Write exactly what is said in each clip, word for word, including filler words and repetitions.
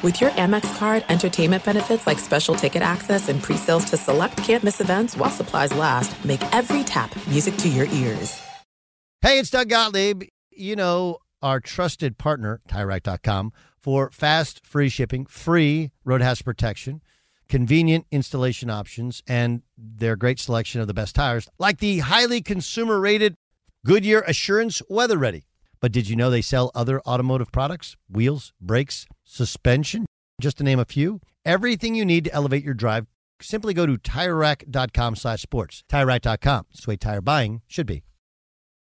With your Amex card, entertainment benefits like special ticket access and pre-sales to select can't-miss events while supplies last, make every tap music to your ears. Hey, it's Doug Gottlieb. You know, our trusted partner, Tire Rack dot com, for fast, free shipping, free roadhouse protection, convenient installation options, and their great selection of the best tires, like the highly consumer-rated Goodyear Assurance Weather Ready. But did you know they sell other automotive products? Wheels, brakes, suspension, just to name a few. Everything you need to elevate your drive. Simply go to Tire Rack dot com slash sports. Tire Rack dot com. That's the way tire buying should be.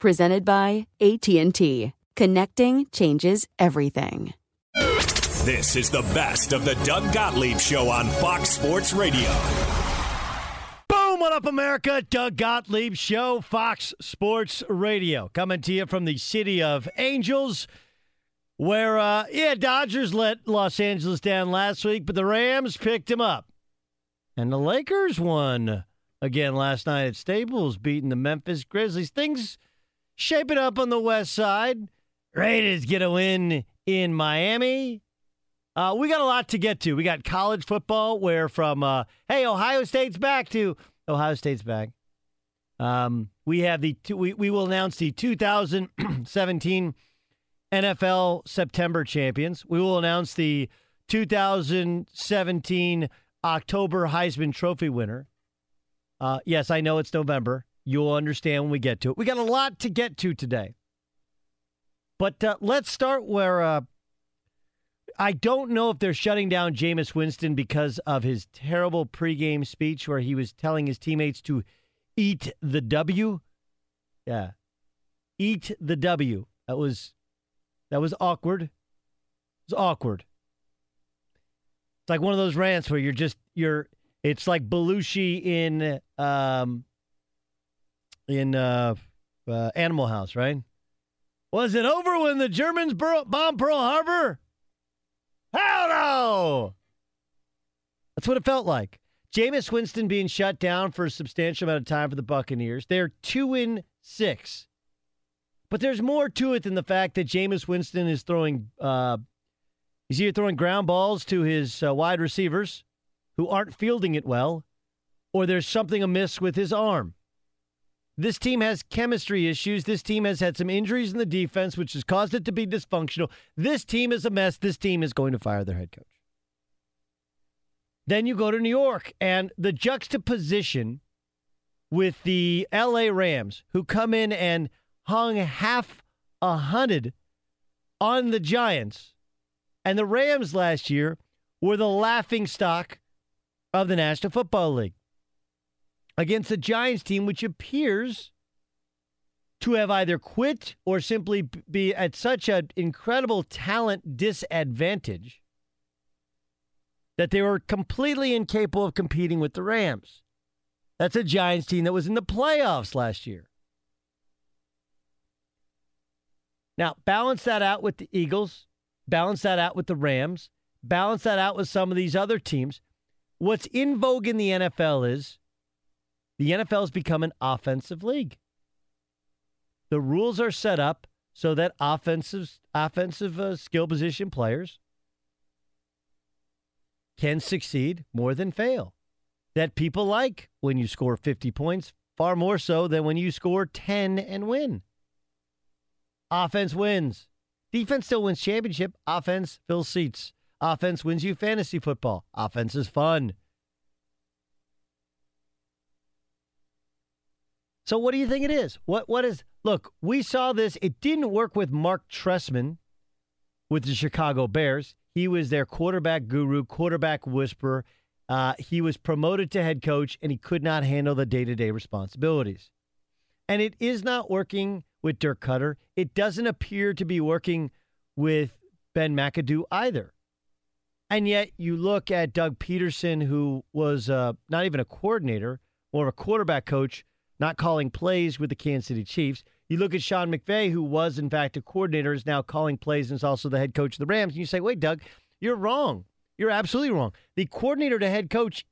Presented by A T and T. Connecting changes everything. This is the best of the Doug Gottlieb Show on Fox Sports Radio. Boom! What up, America? Doug Gottlieb Show, Fox Sports Radio. Coming to you from the city of Angels, where, uh, yeah, Dodgers let Los Angeles down last week, but the Rams picked him up. And the Lakers won again last night at Staples, beating the Memphis Grizzlies. Things shape it up on the west side. Raiders get a win in Miami. Uh, we got a lot to get to. We got college football where from, uh, hey, Ohio State's back to Ohio State's back. Um, we have the two, we, we will announce the two thousand seventeen N F L September champions. We will announce the two thousand seventeen October Heisman Trophy winner. Uh, yes, I know it's November. You'll understand when we get to it. We got a lot to get to today. But uh, let's start where uh, I don't know if they're shutting down Jameis Winston because of his terrible pregame speech where he was telling his teammates to eat the W. Yeah. Eat the W. That was that was awkward. It was awkward. It's like one of those rants where you're just you're it's like Belushi in um In uh, uh, Animal House, right? Was it over when the Germans bur- bombed Pearl Harbor? Hell no! That's what it felt like. Jameis Winston being shut down for a substantial amount of time for the Buccaneers. They're two and six. But there's more to it than the fact that Jameis Winston is throwing, uh, he's either throwing ground balls to his uh, wide receivers who aren't fielding it well, or there's something amiss with his arm. This team has chemistry issues. This team has had some injuries in the defense, which has caused it to be dysfunctional. This team is a mess. This team is going to fire their head coach. Then you go to New York, and the juxtaposition with the L A Rams, who come in and hung half a hundred on the Giants, and the Rams last year, were the laughingstock of the National Football League against the Giants team, which appears to have either quit or simply be at such an incredible talent disadvantage that they were completely incapable of competing with the Rams. That's a Giants team that was in the playoffs last year. Now, balance that out with the Eagles. Balance that out with the Rams. Balance that out with some of these other teams. What's in vogue in the N F L is the N F L has become an offensive league. The rules are set up so that offensive, offensive uh, skill position players can succeed more than fail. That people like when you score fifty points, far more so than when you score ten and win. Offense wins. Defense still wins championship. Offense fills seats. Offense wins you fantasy football. Offense is fun. So what do you think it is? What what is? Look, we saw this. It didn't work with Mark Trestman with the Chicago Bears. He was their quarterback guru, quarterback whisperer. Uh, he was promoted to head coach, and he could not handle the day-to-day responsibilities. And it is not working with Dirk Koetter. It doesn't appear to be working with Ben McAdoo either. And yet you look at Doug Peterson, who was uh, not even a coordinator, more of a quarterback coach, not calling plays with the Kansas City Chiefs. You look at Sean McVay, who was, in fact, a coordinator, is now calling plays and is also the head coach of the Rams. And you say, wait, Doug, you're wrong. You're absolutely wrong. The coordinator to head coach,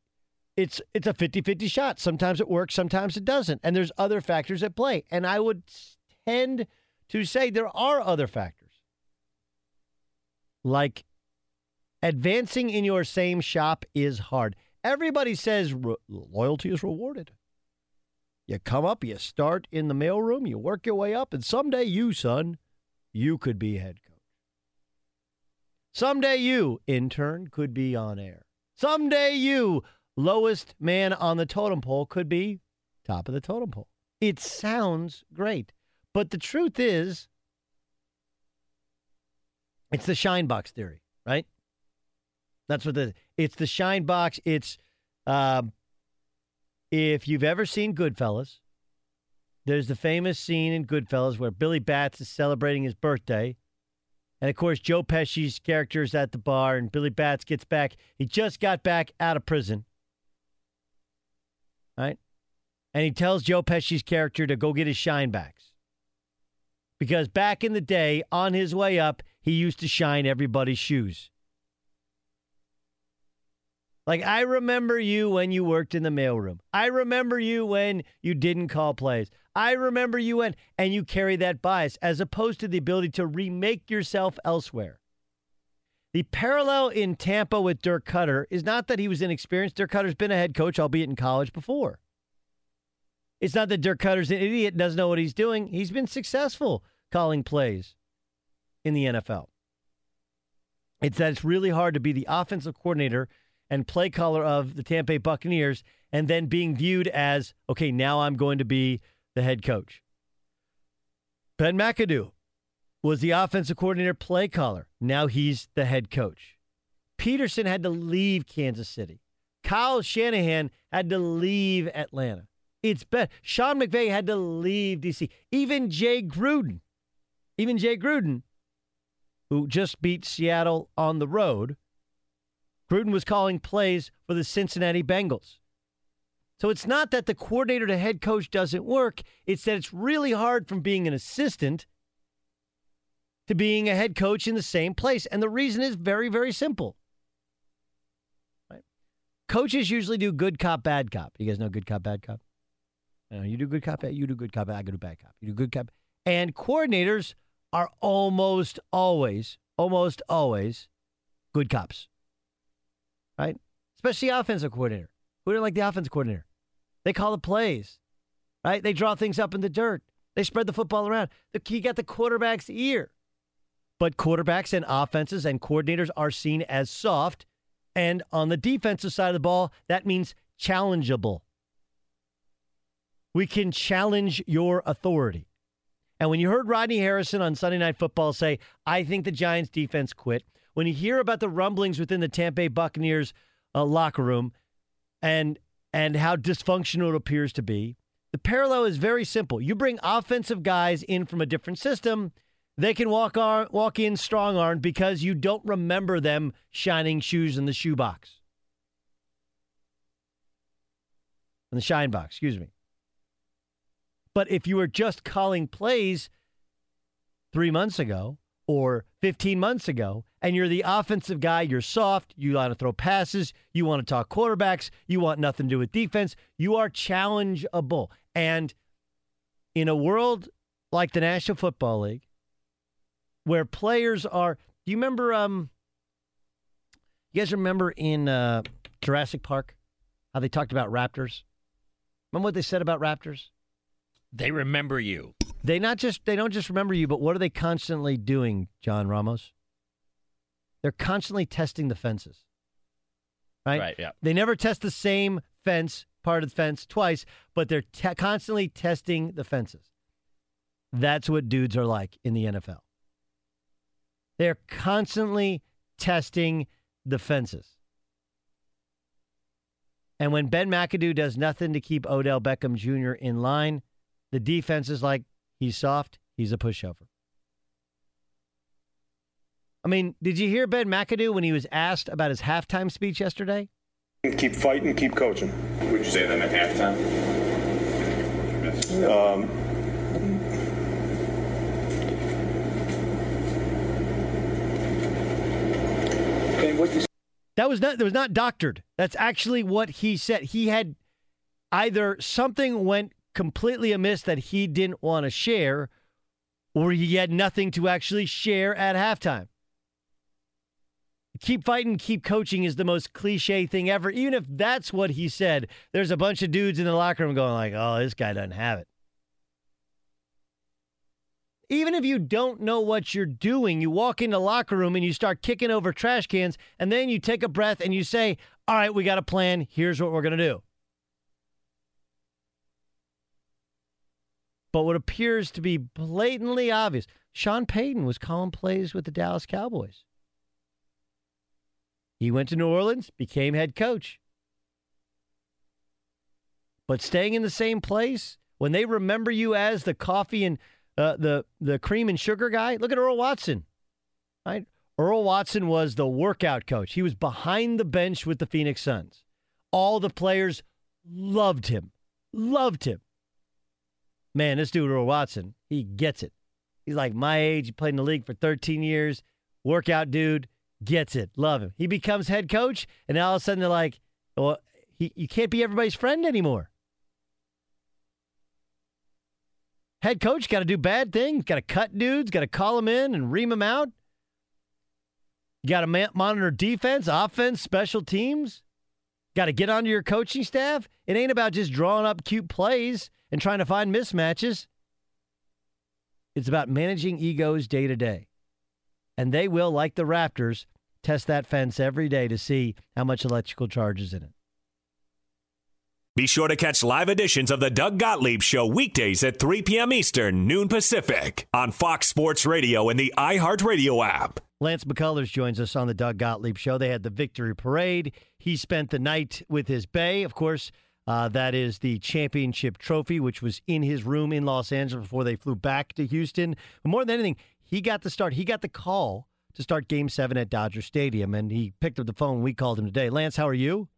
it's it's a fifty-fifty shot. Sometimes it works, sometimes it doesn't. And there's other factors at play. And I would tend to say there are other factors, like advancing in your same shop is hard. Everybody says re- loyalty is rewarded. You come up, you start in the mailroom, you work your way up, and someday you, son, you could be head coach. Someday you, intern, could be on air. Someday you, lowest man on the totem pole, could be top of the totem pole. It sounds great, but the truth is, it's the shine box theory, right? That's what the, it's the shine box. It's, uh, if you've ever seen Goodfellas, there's the famous scene in Goodfellas where Billy Batts is celebrating his birthday. And of course, Joe Pesci's character is at the bar and Billy Batts gets back. He just got back out of prison. Right? And he tells Joe Pesci's character to go get his shine backs. Because back in the day, on his way up, he used to shine everybody's shoes. Like, I remember you when you worked in the mailroom. I remember you when you didn't call plays. I remember you when, and you carry that bias, as opposed to the ability to remake yourself elsewhere. The parallel in Tampa with Dirk Koetter is not that he was inexperienced. Dirk Kutter's been a head coach, albeit in college, before. It's not that Dirk Kutter's an idiot and doesn't know what he's doing. He's been successful calling plays in the N F L. It's that it's really hard to be the offensive coordinator and play caller of the Tampa Bay Buccaneers, and then being viewed as, okay, now I'm going to be the head coach. Ben McAdoo was the offensive coordinator, play caller. Now he's the head coach. Peterson had to leave Kansas City. Kyle Shanahan had to leave Atlanta. It's been, Sean McVay had to leave D C. Even Jay Gruden, even Jay Gruden, who just beat Seattle on the road, Gruden was calling plays for the Cincinnati Bengals. So it's not that the coordinator to head coach doesn't work. It's that it's really hard from being an assistant to being a head coach in the same place. And the reason is very, very simple. Right? Coaches usually do good cop, bad cop. You guys know good cop, bad cop? No, you do good cop, you do good cop, I go do bad cop. You do good cop. And coordinators are almost always, almost always good cops. Right? Especially the offensive coordinator. Who didn't like the offensive coordinator? They call the plays. Right? They draw things up in the dirt. They spread the football around. The, he got the quarterback's ear. But quarterbacks and offenses and coordinators are seen as soft. And on the defensive side of the ball, that means challengeable. We can challenge your authority. And when you heard Rodney Harrison on Sunday Night Football say, I think the Giants defense quit. when you hear about the rumblings within the Tampa Bay Buccaneers uh, locker room and and how dysfunctional it appears to be, the parallel is very simple. You bring offensive guys in from a different system, they can walk ar- walk in strong-armed because you don't remember them shining shoes in the shoebox. In the shine box, excuse me. But if you were just calling plays three months ago or fifteen months ago, and you're the offensive guy, you're soft, you want to throw passes, you want to talk quarterbacks, you want nothing to do with defense, you are challengeable. And in a world like the National Football League, where players are, do you remember, um, you guys remember in uh, Jurassic Park, how they talked about Raptors? Remember what they said about Raptors? They remember you. They not just they don't just remember you, but what are they constantly doing, John Ramos? They're constantly testing the fences. Right? Right, yeah. They never test the same fence, part of the fence, twice, but they're te- constantly testing the fences. That's what dudes are like in the N F L. They're constantly testing the fences. And when Ben McAdoo does nothing to keep Odell Beckham Junior in line, the defense is like, he's soft, he's a pushover. I mean, did you hear Ben McAdoo when he was asked about his halftime speech yesterday? Keep fighting, keep coaching. Would you say that at halftime? Um, and what you that was not that was not doctored. That's actually what he said. He had either something went completely amiss that he didn't want to share, or he had nothing to actually share at halftime. Keep fighting, keep coaching is the most cliche thing ever. Even if that's what he said, there's a bunch of dudes in the locker room going like, oh, this guy doesn't have it. Even if you don't know what you're doing, you walk in the locker room and you start kicking over trash cans, and then you take a breath and you say, all right, we got a plan. Here's what we're going to do. But what appears to be blatantly obvious, Sean Payton was calling plays with the Dallas Cowboys. He went to New Orleans, became head coach. But staying in the same place, when they remember you as the coffee and uh, the, the cream and sugar guy, look at Earl Watson. Right? Earl Watson was the workout coach. He was behind the bench with the Phoenix Suns. All the players loved him, loved him. Man, this dude, Earl Watson, he gets it. He's like my age. He played in the league for thirteen years. Workout dude, gets it. Love him. He becomes head coach, and all of a sudden they're like, well, he, you can't be everybody's friend anymore. Head coach got to do bad things. Got to cut dudes. Got to call them in and ream them out. You got to ma- monitor defense, offense, special teams. Got to get onto your coaching staff. It ain't about just drawing up cute plays and trying to find mismatches. It's about managing egos day to day. And they will, like the Raptors, test that fence every day to see how much electrical charge is in it. Be sure to catch live editions of the Doug Gottlieb Show weekdays at three p.m. Eastern, noon Pacific, on Fox Sports Radio and the iHeartRadio app. Lance McCullers joins us on the Doug Gottlieb Show. They had the victory parade. He spent the night with his bae, of course. Uh, that is the championship trophy, which was in his room in Los Angeles before they flew back to Houston. But more than anything, he got the start. He got the call to start Game seven at Dodger Stadium, and he picked up the phone. We called him today. Lance, how are you?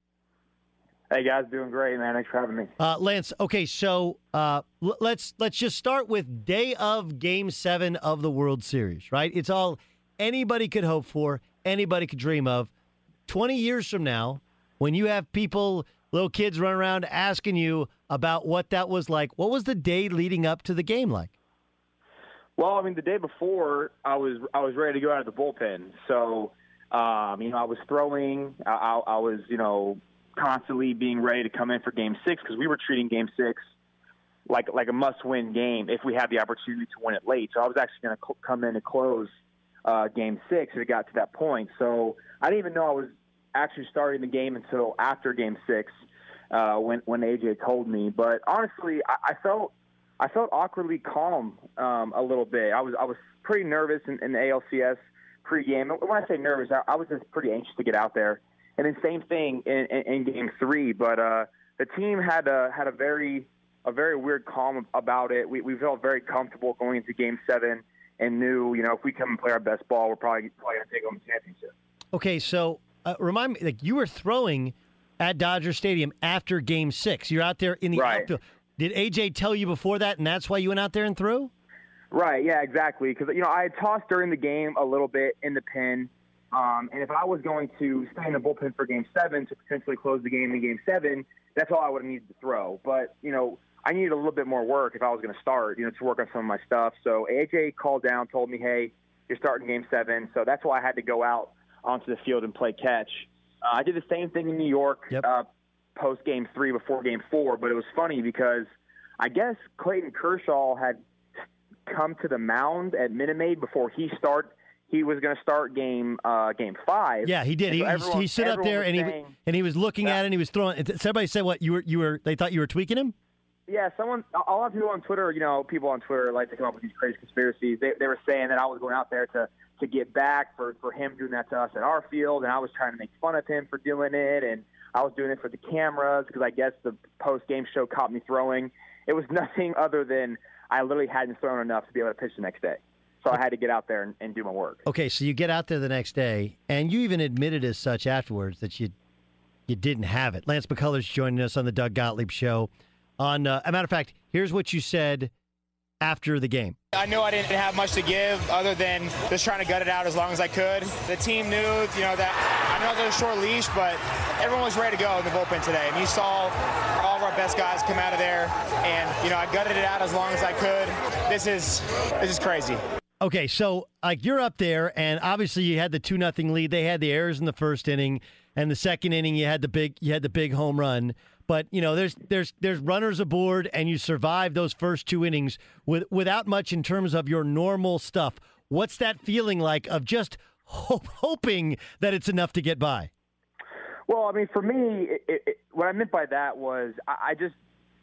Hey, guys. Doing great, man. Thanks for having me. Uh, Lance, okay, so uh, l- let's let's just start with day of Game seven of the World Series, right? It's all anybody could hope for, anybody could dream of. twenty years from now, when you have people – little kids run around asking you about what that was like. What was the day leading up to the game like? Well, I mean, the day before, I was I was ready to go out of the bullpen. So, um, you know, I was throwing. I, I, I was, you know, constantly being ready to come in for Game Six because we were treating Game Six like like a must-win game if we had the opportunity to win it late. So I was actually going to co- come in and close uh, Game Six if it got to that point. So I didn't even know I was actually starting the game until after Game Six, uh, when when A J told me. But honestly, I, I felt I felt awkwardly calm um, a little bit. I was I was pretty nervous in, in the A L C S pregame. When I say nervous, I, I was just pretty anxious to get out there. And then same thing in, in, in game three. But uh, the team had a, had a very a very weird calm about it. We, we felt very comfortable going into game seven and knew, you know, if we come and play our best ball, we're probably, probably going to take home the championship. Okay, so uh, remind me, like you were throwing at Dodger Stadium after game six. You're out there in the right. outfield. Did A J tell you before that, and that's why you went out there and threw? Right, yeah, exactly. Because, you know, I had tossed during the game a little bit in the pen. Um, and if I was going to stay in the bullpen for game seven to potentially close the game in game seven, that's all I would have needed to throw. But, you know, I needed a little bit more work if I was going to start, you know, to work on some of my stuff. So A J called down, told me, hey, you're starting game seven. So that's why I had to go out onto the field and play catch. Uh, I did the same thing in New York. Yep. uh, post game three before game four, but it was funny because I guess Clayton Kershaw had come to the mound at Minute Maid before he start. He was going to start game uh, game five. Yeah, he did. So he, everyone, he stood up there and saying, he and he was looking yeah. at it and he was throwing. Somebody said, "What you were you were?" They thought you were tweaking him. Yeah, someone. A lot of people on Twitter, you know, people on Twitter like to come up with these crazy conspiracies. They they were saying that I was going out there to. to get back for, for him doing that to us at our field, and I was trying to make fun of him for doing it, and I was doing it for the cameras because I guess the post-game show caught me throwing. It was nothing other than I literally hadn't thrown enough to be able to pitch the next day. So I had to get out there and, and do my work. Okay, so you get out there the next day, and you even admitted as such afterwards that you you didn't have it. Lance McCullers joining us on the Doug Gottlieb Show. On uh, a matter of fact, here's what you said after the game. I knew I didn't have much to give other than just trying to gut it out as long as I could. The team knew, you know, that I know it was a short leash, but everyone was ready to go in the bullpen today. And you saw all of our best guys come out of there, and, you know, I gutted it out as long as I could. This is this is crazy. Okay, so like you're up there, and obviously you had the two nothing lead. They had the errors in the first inning, and the second inning you had the big you had the big home run. But you know, there's there's there's runners aboard, and you survived those first two innings with without much in terms of your normal stuff. What's that feeling like of just hope, hoping that it's enough to get by? Well, I mean, for me, it, it, what I meant by that was I, I just.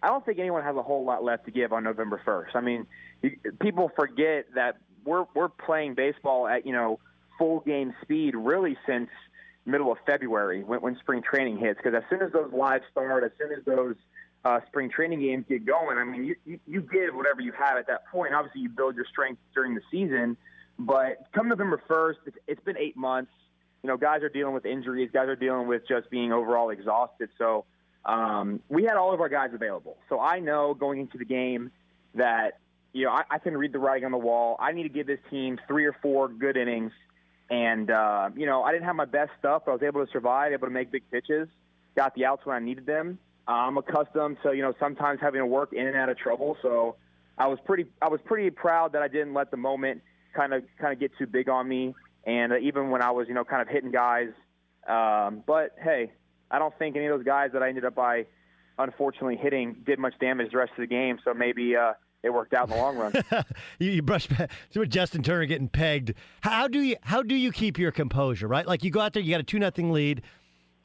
I don't think anyone has a whole lot left to give on November first. I mean, you, people forget that we're we're playing baseball at, you know, full game speed really since middle of February when, when spring training hits. Because as soon as those lives start, as soon as those uh, spring training games get going, I mean, you, you, you give whatever you have at that point. Obviously, you build your strength during the season. But come November first, it's, it's been eight months. You know, guys are dealing with injuries. Guys are dealing with just being overall exhausted. So, Um, we had all of our guys available. So I know going into the game that, you know, I, I can read the writing on the wall. I need to give this team three or four good innings. And, uh, you know, I didn't have my best stuff, but I was able to survive, able to make big pitches, got the outs when I needed them. Uh, I'm accustomed to, you know, sometimes having to work in and out of trouble. So I was pretty I was pretty proud that I didn't let the moment kind of kind of get too big on me. And uh, even when I was, you know, kind of hitting guys. Um, but, hey. I don't think any of those guys that I ended up by unfortunately hitting did much damage the rest of the game, so maybe uh, it worked out in the long run. you, you brushed back. So with Justin Turner getting pegged. How do you how do you keep your composure, right? Like you go out there, you got a two nothing lead,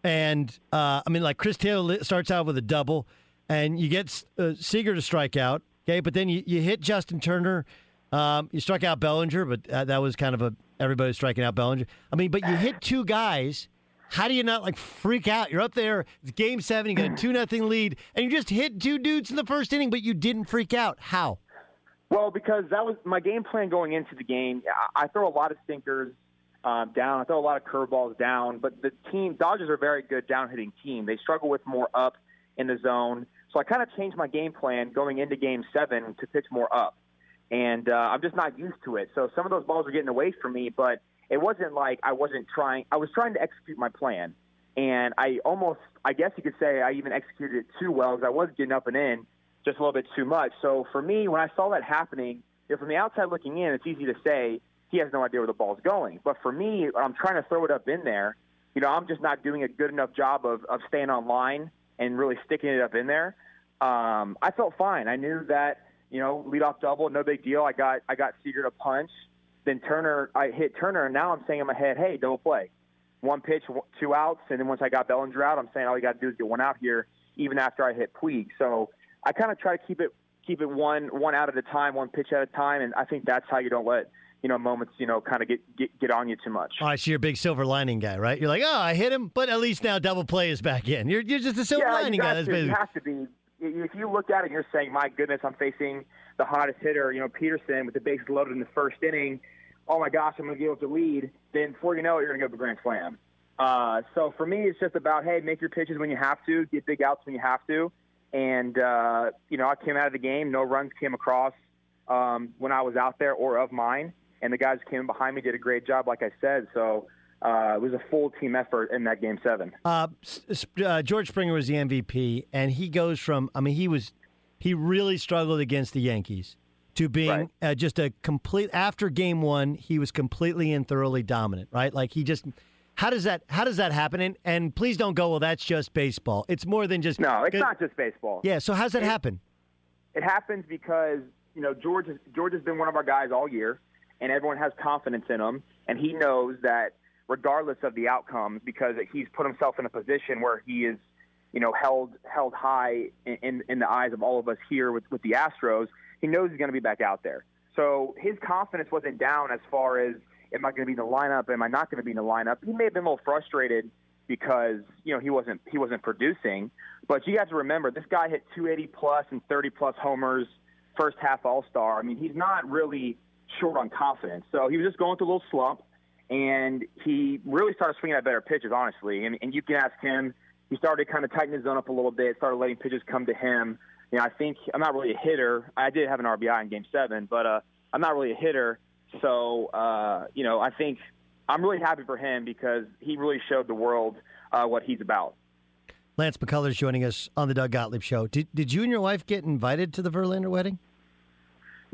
and uh, I mean, like Chris Taylor starts out with a double, and you get uh, Seager to strike out, okay? But then you, you hit Justin Turner. Um, you struck out Bellinger, but uh, that was kind of a everybody striking out Bellinger. I mean, but you hit two guys. How do you not, like, freak out? You're up there. It's game seven. You got a two nothing lead, and you just hit two dudes in the first inning, but you didn't freak out. How? Well, because that was my game plan going into the game. I throw a lot of sinkers um, down. I throw a lot of curveballs down. But the team, Dodgers are a very good down-hitting team. They struggle with more up in the zone. So I kind of changed my game plan going into game seven to pitch more up. And uh, I'm just not used to it. So some of those balls are getting away from me, but it wasn't like I wasn't trying. I was trying to execute my plan, and I almost, I guess you could say I even executed it too well because I was getting up and in just a little bit too much. So for me, when I saw that happening, you know, from the outside looking in, it's easy to say he has no idea where the ball's going. But for me, when I'm trying to throw it up in there, you know, I'm just not doing a good enough job of, of staying on line and really sticking it up in there. Um, I felt fine. I knew that, you know, leadoff double, no big deal. I got I got Seager to punch. Then Turner, I hit Turner, and now I'm saying in my head, hey, double play. One pitch, two outs, and then once I got Bellinger out, I'm saying all you got to do is get one out here, even after I hit Puig. So I kind of try to keep it keep it one one out at a time, one pitch at a time, and I think that's how you don't let you know, moments, you know, kind of get, get get on you too much. All right, so you're a big silver lining guy, right? You're like, oh, I hit him, but at least now double play is back in. You're you're just a silver yeah, lining guy. That's to, you have to be. If you look at it, you're saying, my goodness, I'm facing the hottest hitter, you know, Peterson, with the bases loaded in the first inning. Oh, my gosh, I'm going to be able to lead. Then before you know it, you're going to go to grand slam. Uh, so for me, it's just about, hey, make your pitches when you have to, get big outs when you have to. And, uh, you know, I came out of the game. No runs came across um, when I was out there or of mine. And the guys who came behind me did a great job, like I said. So uh, it was a full team effort in that game seven. Uh, uh, George Springer was the M V P, and he goes from, I mean, he was, he really struggled against the Yankees to being right. uh, just a complete, after game one, he was completely and thoroughly dominant, right? Like he just, how does that, how does that happen? And, and please don't go, well, that's just baseball. It's more than just. No, it's not just baseball. Yeah, so how's that it, happen? It happens because, you know, George has, George has been one of our guys all year. And everyone has confidence in him, and he knows that regardless of the outcomes, because he's put himself in a position where he is, you know, held held high in in the eyes of all of us here with, with the Astros. He knows he's going to be back out there. So his confidence wasn't down as far as, am I going to be in the lineup? Am I not going to be in the lineup? He may have been a little frustrated because, you know, he wasn't he wasn't producing. But you got to remember, this guy hit two eighty plus and thirty plus homers, first half All-Star. I mean, he's not really short on confidence. So he was just going through a little slump, and he really started swinging at better pitches, honestly. And, and you can ask him. He started kind of tightening his zone up a little bit, started letting pitches come to him. You know, I think I'm not really a hitter. I did have an R B I in Game seven, but uh, I'm not really a hitter. So, uh, you know, I think I'm really happy for him because he really showed the world uh, what he's about. Lance McCullers joining us on the Doug Gottlieb Show. Did, did you and your wife get invited to the Verlander wedding?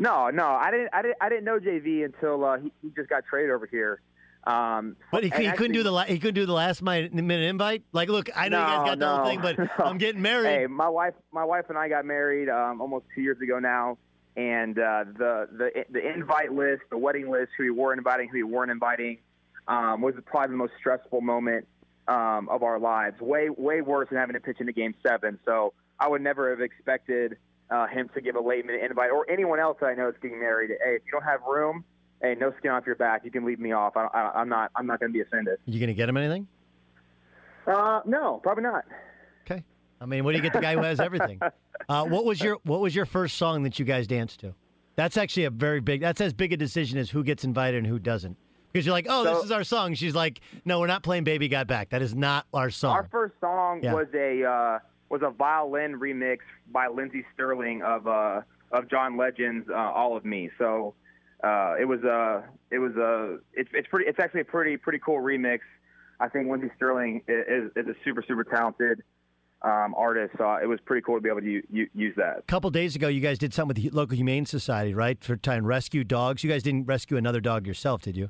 No, no, I didn't. I didn't. I didn't know J V until uh, he, he just got traded over here. Um, but he, he actually, couldn't do the la- he couldn't do the last minute invite. Like, look, I know no, you guys got no, the whole thing, but no. I'm getting married. Hey, my wife, my wife and I got married um, almost two years ago now, and uh, the the the invite list, the wedding list, who we were inviting, who we weren't inviting, um, was probably the most stressful moment um, of our lives. Way way worse than having to pitch into Game Seven. So I would never have expected. Uh, him to give a late-minute invite, or anyone else I know is getting married. Hey, if you don't have room, hey, no skin off your back. You can leave me off. I, I, I'm not. I'm not going to be offended. You going to get him anything? Uh, no, probably not. Okay. I mean, what do you get the guy who has everything? Uh, what was your What was your first song that you guys danced to? That's actually a very big. That's as big a decision as who gets invited and who doesn't. Because you're like, oh, so, this is our song. She's like, no, we're not playing Baby Got Back. That is not our song. Our first song yeah. was a. Uh, was a violin remix by Lindsey Sterling of uh, of John Legend's uh, "All of Me." So uh, it was a it was a it's it's pretty it's actually a pretty pretty cool remix. I think Lindsey Sterling is, is a super super talented um, artist. So it was pretty cool to be able to u- u- use that. A couple days ago, you guys did something with the local humane society, right? For trying to rescue dogs. You guys didn't rescue another dog yourself, did you?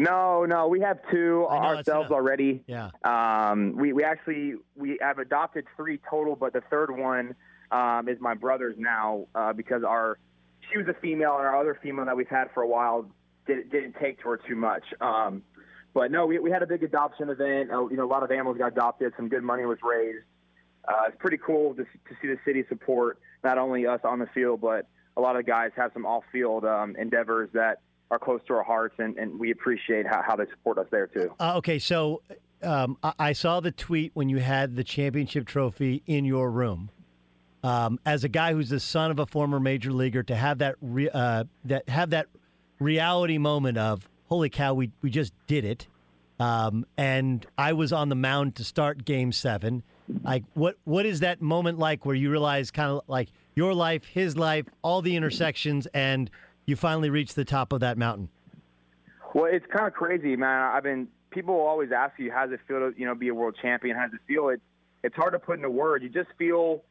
No, no, we have two know, ourselves already. Yeah. Um, we, we actually, we have adopted three total, but the third one um, is my brother's now uh, because our, she was a female and our other female that we've had for a while did, didn't take to her too much. Um, but no, we, we had a big adoption event. Uh, you know, a lot of animals got adopted. Some good money was raised. Uh, it's pretty cool to, to see the city support not only us on the field, but a lot of guys have some off-field um, endeavors that are close to our hearts, and, and we appreciate how, how they support us there, too. Uh, okay, so um, I, I saw the tweet when you had the championship trophy in your room. Um, as a guy who's the son of a former major leaguer, to have that re- uh, that have that reality moment of, holy cow, we, we just did it. Um, and I was on the mound to start Game seven. Like, what what is that moment like where you realize kind of like your life, his life, all the intersections, and you finally reached the top of that mountain? Well, it's kind of crazy, man. I've been people always ask you, how does it feel to, you know, be a world champion? How does it feel? It, it's hard to put into words. You just feel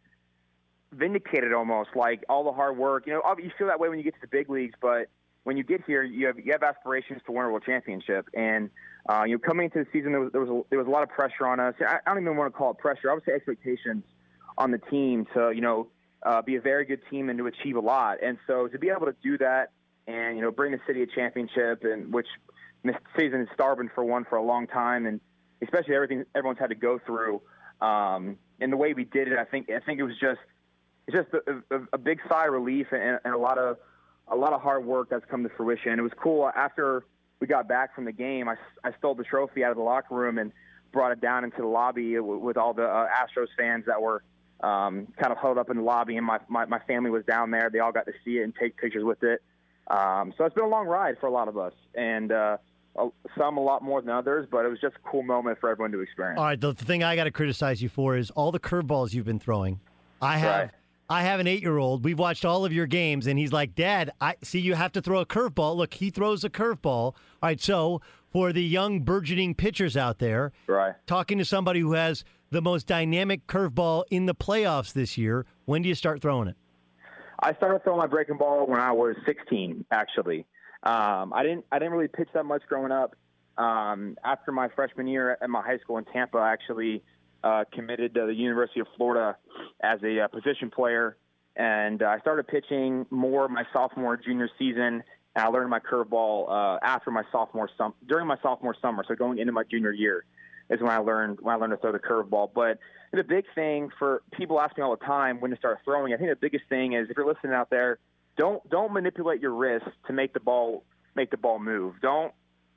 vindicated almost, like all the hard work. You know, you feel that way when you get to the big leagues, but when you get here, you have you have aspirations to win a world championship. And uh, you know, coming into the season, there was there was a, there was a lot of pressure on us. I, I don't even want to call it pressure. I would say expectations on the team to, you know, Uh, be a very good team and to achieve a lot. And so to be able to do that and, you know, bring the city a championship, and which this season is starving for one for a long time, and especially everything everyone's had to go through. Um, and the way we did it, I think I think it was just it's just a, a, a big sigh of relief and, and a lot of a lot of hard work that's come to fruition. It was cool. After we got back from the game, I, I stole the trophy out of the locker room and brought it down into the lobby with all the uh, Astros fans that were um, kind of huddled up in the lobby, and my, my, my family was down there. They all got to see it and take pictures with it. Um, so it's been a long ride for a lot of us, and uh, some a lot more than others, but it was just a cool moment for everyone to experience. All right, the thing I got to criticize you for is all the curveballs you've been throwing. I have right. I have an eight-year-old. We've watched all of your games, and he's like, Dad, I see you have to throw a curveball. Look, he throws a curveball. All right, so for the young, burgeoning pitchers out there, right. talking to somebody who has the most dynamic curveball in the playoffs this year, when do you start throwing it? I started throwing my breaking ball when I was sixteen, actually. Um, I didn't I didn't really pitch that much growing up. Um, after my freshman year at my high school in Tampa, I actually uh, committed to the University of Florida as a uh, position player, and uh, I started pitching more my sophomore, junior season. And I learned my curveball uh, after my sophomore sum- during my sophomore summer, so going into my junior year is when I learned when I learned to throw the curveball. But the big thing for people ask me all the time when to start throwing, I think the biggest thing is if you're listening out there, don't don't manipulate your wrist to make the ball make the ball move. Don't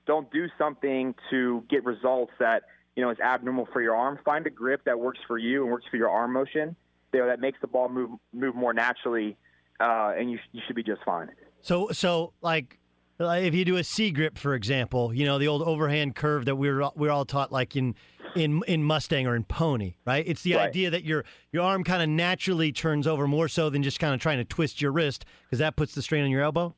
don't do something to get results that you know is abnormal for your arm. Find a grip that works for you and works for your arm motion, you know, that makes the ball move move more naturally, uh, and you you should be just fine. So so like. If you do a C grip, for example, you know, the old overhand curve that we were, we were all taught like in, in in Mustang or in Pony, right? It's the right. idea that your your arm kind of naturally turns over more so than just kind of trying to twist your wrist because that puts the strain on your elbow? one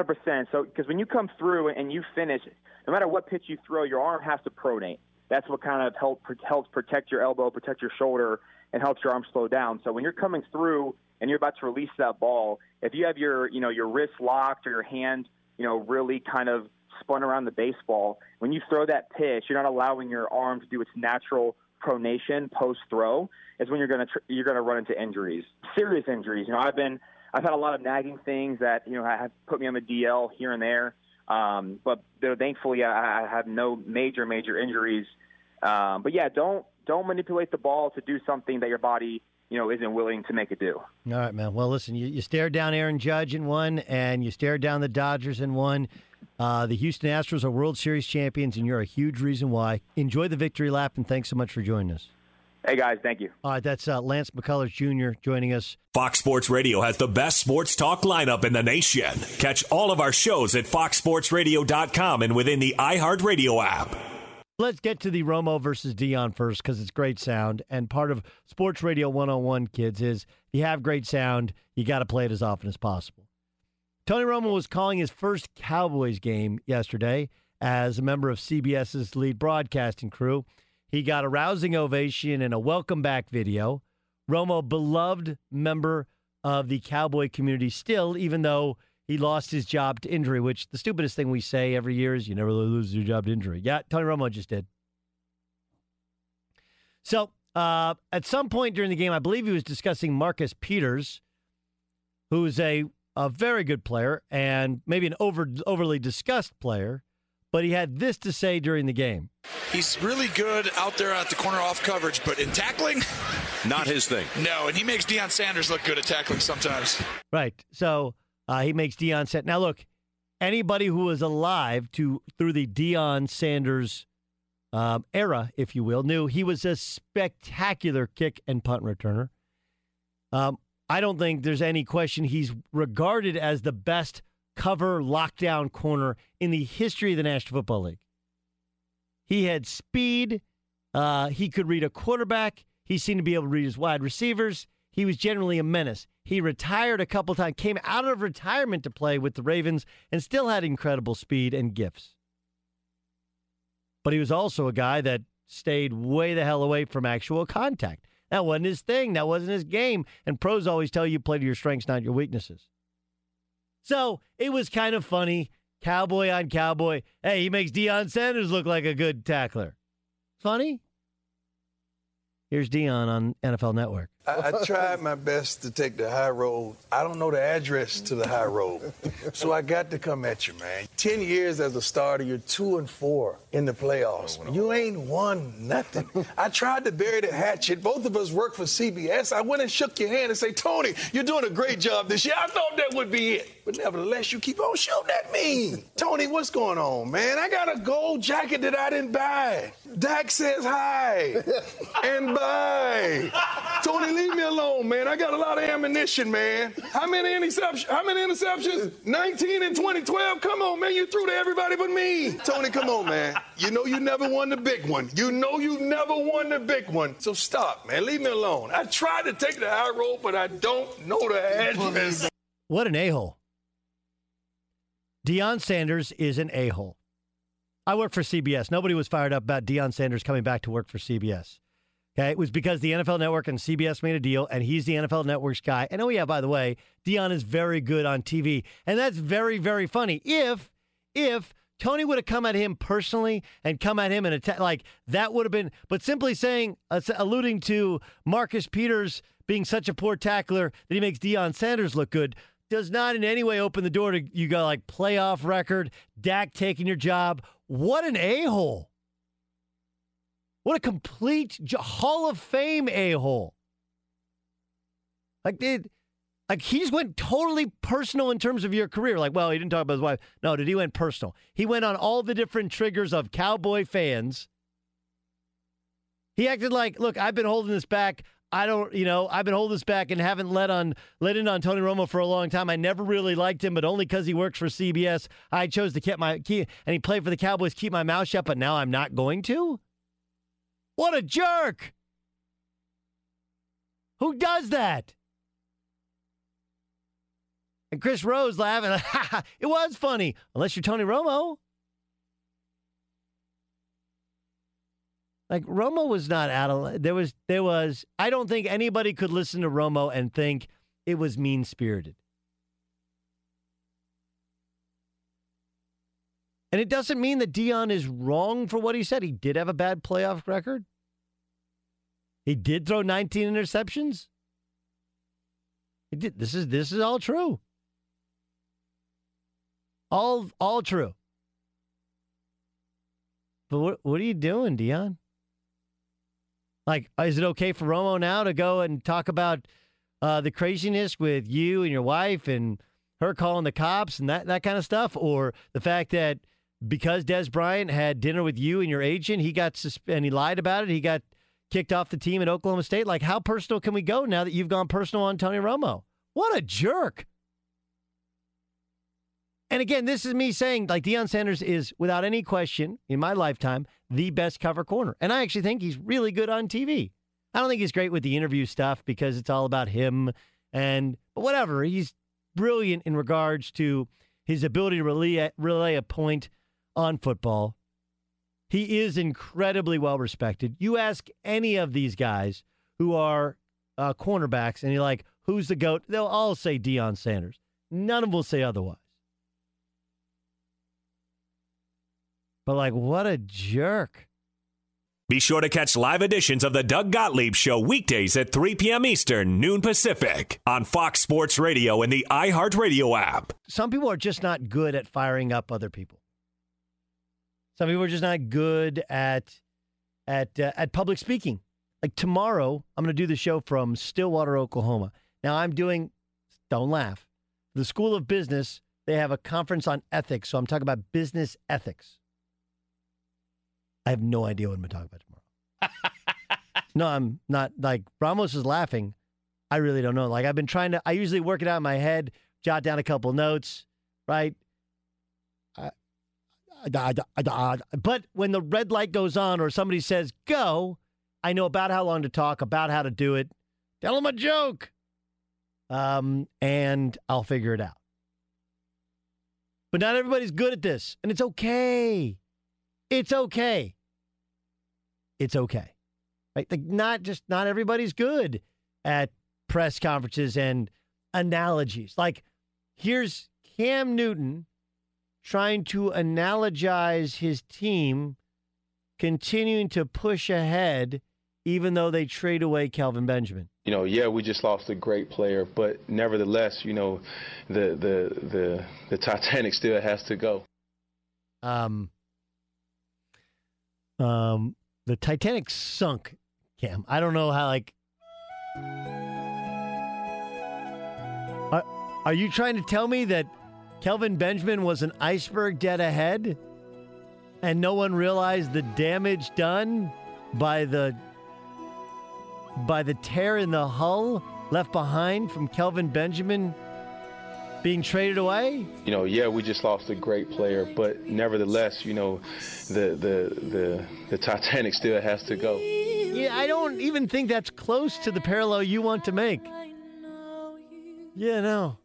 hundred percent. So, because when you come through and you finish, no matter what pitch you throw, your arm has to pronate. That's what kind of help, helps protect your elbow, protect your shoulder, and helps your arm slow down. So when you're coming through and you're about to release that ball, if you have your you know your wrist locked or your hand you know, really kind of spun around the baseball. When you throw that pitch, you're not allowing your arm to do its natural pronation post-throw. Is when you're going to tr- you're going to run into injuries, serious injuries. You know, I've been I've had a lot of nagging things that you know have put me on the D L here and there, um, but thankfully I, I have no major major injuries. Um, but yeah, don't don't manipulate the ball to do something that your body you know, isn't willing to make it do. All right, man. Well, listen, you, you stared down Aaron Judge in one, and you stared down the Dodgers in one. Uh, the Houston Astros are World Series champions, and you're a huge reason why. Enjoy the victory lap, and thanks so much for joining us. Hey, guys. Thank you. All right, that's uh, Lance McCullers Junior joining us. Fox Sports Radio has the best sports talk lineup in the nation. Catch all of our shows at fox sports radio dot com and within the iHeartRadio app. Let's get to the Romo versus Dion first because it's great sound. And part of Sports Radio one oh one, kids, is if you have great sound, you got to play it as often as possible. Tony Romo was calling his first Cowboys game yesterday as a member of C B S's lead broadcasting crew. He got a rousing ovation and a welcome back video. Romo, beloved member of the Cowboy community still, even though he lost his job to injury, which the stupidest thing we say every year is you never lose your job to injury. Yeah, Tony Romo just did. So uh, at some point during the game, I believe he was discussing Marcus Peters, who is a, a very good player and maybe an over, overly discussed player, but he had this to say during the game. He's really good out there at the corner off coverage, but in tackling? Not his thing. No, and he makes Deion Sanders look good at tackling sometimes. Right, so... Uh, he makes Deion set. Now, look, anybody who was alive to through the Deion Sanders um, era, if you will, knew he was a spectacular kick and punt returner. Um, I don't think there's any question he's regarded as the best cover lockdown corner in the history of the National Football League. He had speed. Uh, he could read a quarterback. He seemed to be able to read his wide receivers. He was generally a menace. He retired a couple times, came out of retirement to play with the Ravens, and still had incredible speed and gifts. But he was also a guy that stayed way the hell away from actual contact. That wasn't his thing. That wasn't his game. And pros always tell you play to your strengths, not your weaknesses. So it was kind of funny. Cowboy on cowboy. Hey, he makes Deion Sanders look like a good tackler. Funny? Here's Deion on N F L Network. I, I tried my best to take the high road. I don't know the address to the high road, so I got to come at you, man. Ten years as a starter, you're two and four in the playoffs. You ain't won nothing. I tried to bury the hatchet. Both of us worked for C B S. I went and shook your hand and say, Tony, you're doing a great job this year. I thought that would be it. But nevertheless, you keep on shooting at me. Tony, what's going on, man? I got a gold jacket that I didn't buy. Dak says hi and bye. Tony, leave me alone, man. I got a lot of ammunition, man. How many interceptions? How many interceptions? nineteen in twenty twelve? Come on, man. You threw to everybody but me. Tony, come on, man. You know you never won the big one. You know you never won the big one. So stop, man. Leave me alone. I tried to take the high road, but I don't know the address. What an a-hole. Deion Sanders is an a-hole. I work for C B S. Nobody was fired up about Deion Sanders coming back to work for C B S. Okay, it was because the N F L Network and C B S made a deal, and he's the N F L Network's guy. And oh, yeah, by the way, Deion is very good on T V. And that's very, very funny. If, if Tony would have come at him personally and come at him and attack, like, that would have been, but simply saying, uh, alluding to Marcus Peters being such a poor tackler that he makes Deion Sanders look good, does not in any way open the door to, you got like playoff record, Dak taking your job. What an a-hole. What a complete Hall of Fame a-hole. Like, did, like he just went totally personal in terms of your career. Like, well, he didn't talk about his wife. No, dude, he went personal. He went on all the different triggers of Cowboy fans. He acted like, look, I've been holding this back. I don't, you know, I've been holding this back and haven't let on, let in on Tony Romo for a long time. I never really liked him, but only because he works for C B S, I chose to keep my key, and he played for the Cowboys, keep my mouth shut, but now I'm not going to? What a jerk! Who does that? And Chris Rose laughing, like, ha ha, it was funny, unless you're Tony Romo. Like, Romo was not out of, there was, there was, I don't think anybody could listen to Romo and think it was mean-spirited. And it doesn't mean that Deion is wrong for what he said. He did have a bad playoff record. He did throw nineteen interceptions. He did. This is this is all true. All all true. But what what are you doing, Deion? Like, is it okay for Romo now to go and talk about uh, the craziness with you and your wife and her calling the cops and that that kind of stuff, or the fact that because Des Bryant had dinner with you and your agent, he got susp- and he lied about it. He got kicked off the team at Oklahoma State. Like, how personal can we go now that you've gone personal on Tony Romo? What a jerk. And again, this is me saying, like, Deion Sanders is, without any question, in my lifetime, the best cover corner. And I actually think he's really good on T V. I don't think he's great with the interview stuff because it's all about him and whatever. He's brilliant in regards to his ability to relay, relay a point on football. He is incredibly well-respected. You ask any of these guys who are uh, cornerbacks, and you're like, who's the GOAT? They'll all say Deion Sanders. None of them will say otherwise. But, like, what a jerk. Be sure to catch live editions of the Doug Gottlieb Show weekdays at three p.m. Eastern, noon Pacific, on Fox Sports Radio and the iHeartRadio app. Some people are just not good at firing up other people. Some people are just not good at at uh, at public speaking. Like tomorrow, I'm going to do the show from Stillwater, Oklahoma. Now I'm doing, don't laugh, the School of Business, they have a conference on ethics, so I'm talking about business ethics. I have no idea what I'm going to talk about tomorrow. No, I'm not, like, Ramos is laughing. I really don't know. Like, I've been trying to, I usually work it out in my head, jot down a couple notes, right? I, I, I, I, but when the red light goes on or somebody says, go, I know about how long to talk, about how to do it. Tell them a joke. Um, and I'll figure it out. But not everybody's good at this, and it's okay. It's okay. It's okay. Right? Like, not just, not everybody's good at press conferences and analogies. Like, here's Cam Newton trying to analogize his team continuing to push ahead even though they trade away Kelvin Benjamin? You know, yeah, we just lost a great player, but nevertheless, you know, the the the, the Titanic still has to go. Um, um, the Titanic sunk, Cam. I don't know how, like... Are, are you trying to tell me that Kelvin Benjamin was an iceberg dead ahead and no one realized the damage done by the... by the tear in the hull left behind from Kelvin Benjamin being traded away? You know, yeah, we just lost a great player, but nevertheless, you know, the the the, the Titanic still has to go. Yeah, I don't even think that's close to the parallel you want to make. Yeah, no.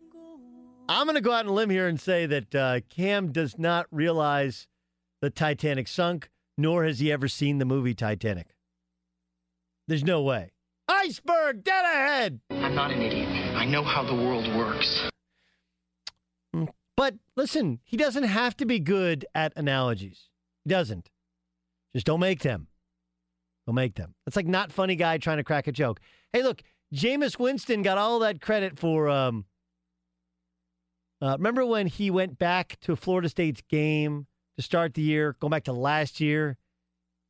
I'm going to go out on a limb here and say that uh, Cam does not realize the Titanic sunk, nor has he ever seen the movie Titanic. There's no way. Iceberg, dead ahead! I'm not an idiot. I know how the world works. But listen, he doesn't have to be good at analogies. He doesn't. Just don't make them. Don't make them. That's like not funny guy trying to crack a joke. Hey, look, Jameis Winston got all that credit for, um, uh, remember when he went back to Florida State's game to start the year, going back to last year?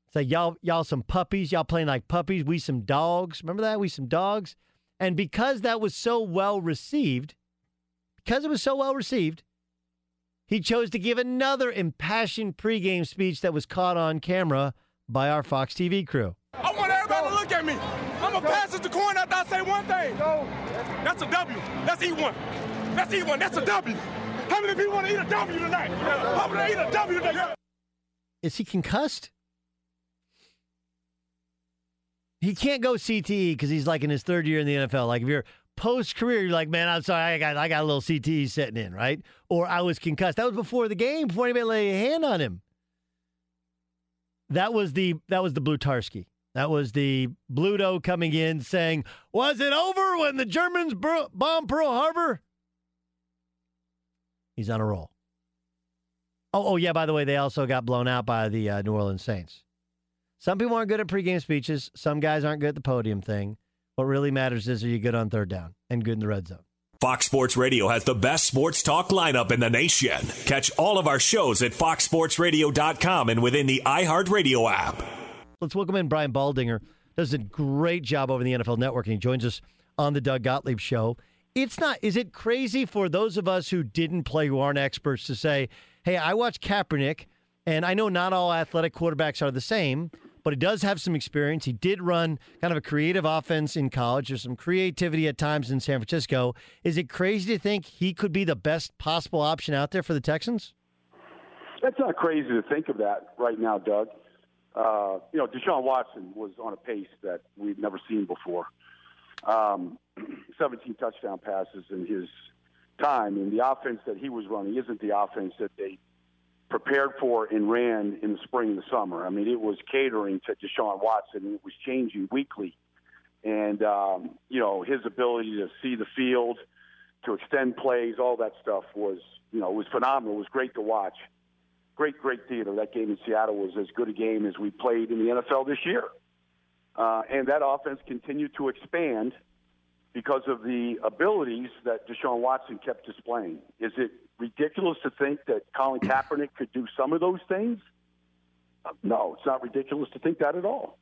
It's like, y'all, y'all some puppies. Y'all playing like puppies. We some dogs. Remember that? We some dogs. And because that was so well received, because it was so well received, he chose to give another impassioned pregame speech that was caught on camera by our Fox T V crew. I want everybody to look at me. I'm going to pass it to coin after I say one thing. That's a W. That's E one. That's E one. That's a W. How many people want to eat a W tonight? How many eat a W tonight? Is he concussed? He can't go C T E because he's like in his third year in the N F L. Like if you're post-career, you're like, man, I'm sorry, I got I got a little C T E sitting in, right? Or I was concussed. That was before the game, before anybody laid a hand on him. That was the that was the Blutarski. That was the Bluto coming in saying, was it over when the Germans bombed Pearl Harbor? He's on a roll. Oh, oh yeah, by the way, they also got blown out by the uh, New Orleans Saints. Some people aren't good at pregame speeches. Some guys aren't good at the podium thing. What really matters is, are you good on third down and good in the red zone? Fox Sports Radio has the best sports talk lineup in the nation. Catch all of our shows at fox sports radio dot com and within the iHeartRadio app. Let's welcome in Brian Baldinger. Does a great job over the N F L Network, and he joins us on the Doug Gottlieb Show. It's not, is it crazy for those of us who didn't play, who aren't experts, to say, hey, I watched Kaepernick, and I know not all athletic quarterbacks are the same, but he does have some experience. He did run kind of a creative offense in college. There's some creativity at times in San Francisco. Is it crazy to think he could be the best possible option out there for the Texans? That's not crazy to think of that right now, Doug. Uh, you know, Deshaun Watson was on a pace that we've never seen before. Um, seventeen touchdown passes in his time, and the offense that he was running isn't the offense that they prepared for and ran in the spring and the summer. I mean, it was catering to Deshaun Watson, and it was changing weekly. And, um, you know, his ability to see the field, to extend plays, all that stuff was, you know, was phenomenal. It was great to watch. Great, great theater. That game in Seattle was as good a game as we played in the N F L this year. Uh, and that offense continued to expand because of the abilities that Deshaun Watson kept displaying. Is it ridiculous to think that Colin Kaepernick could do some of those things? No, it's not ridiculous to think that at all.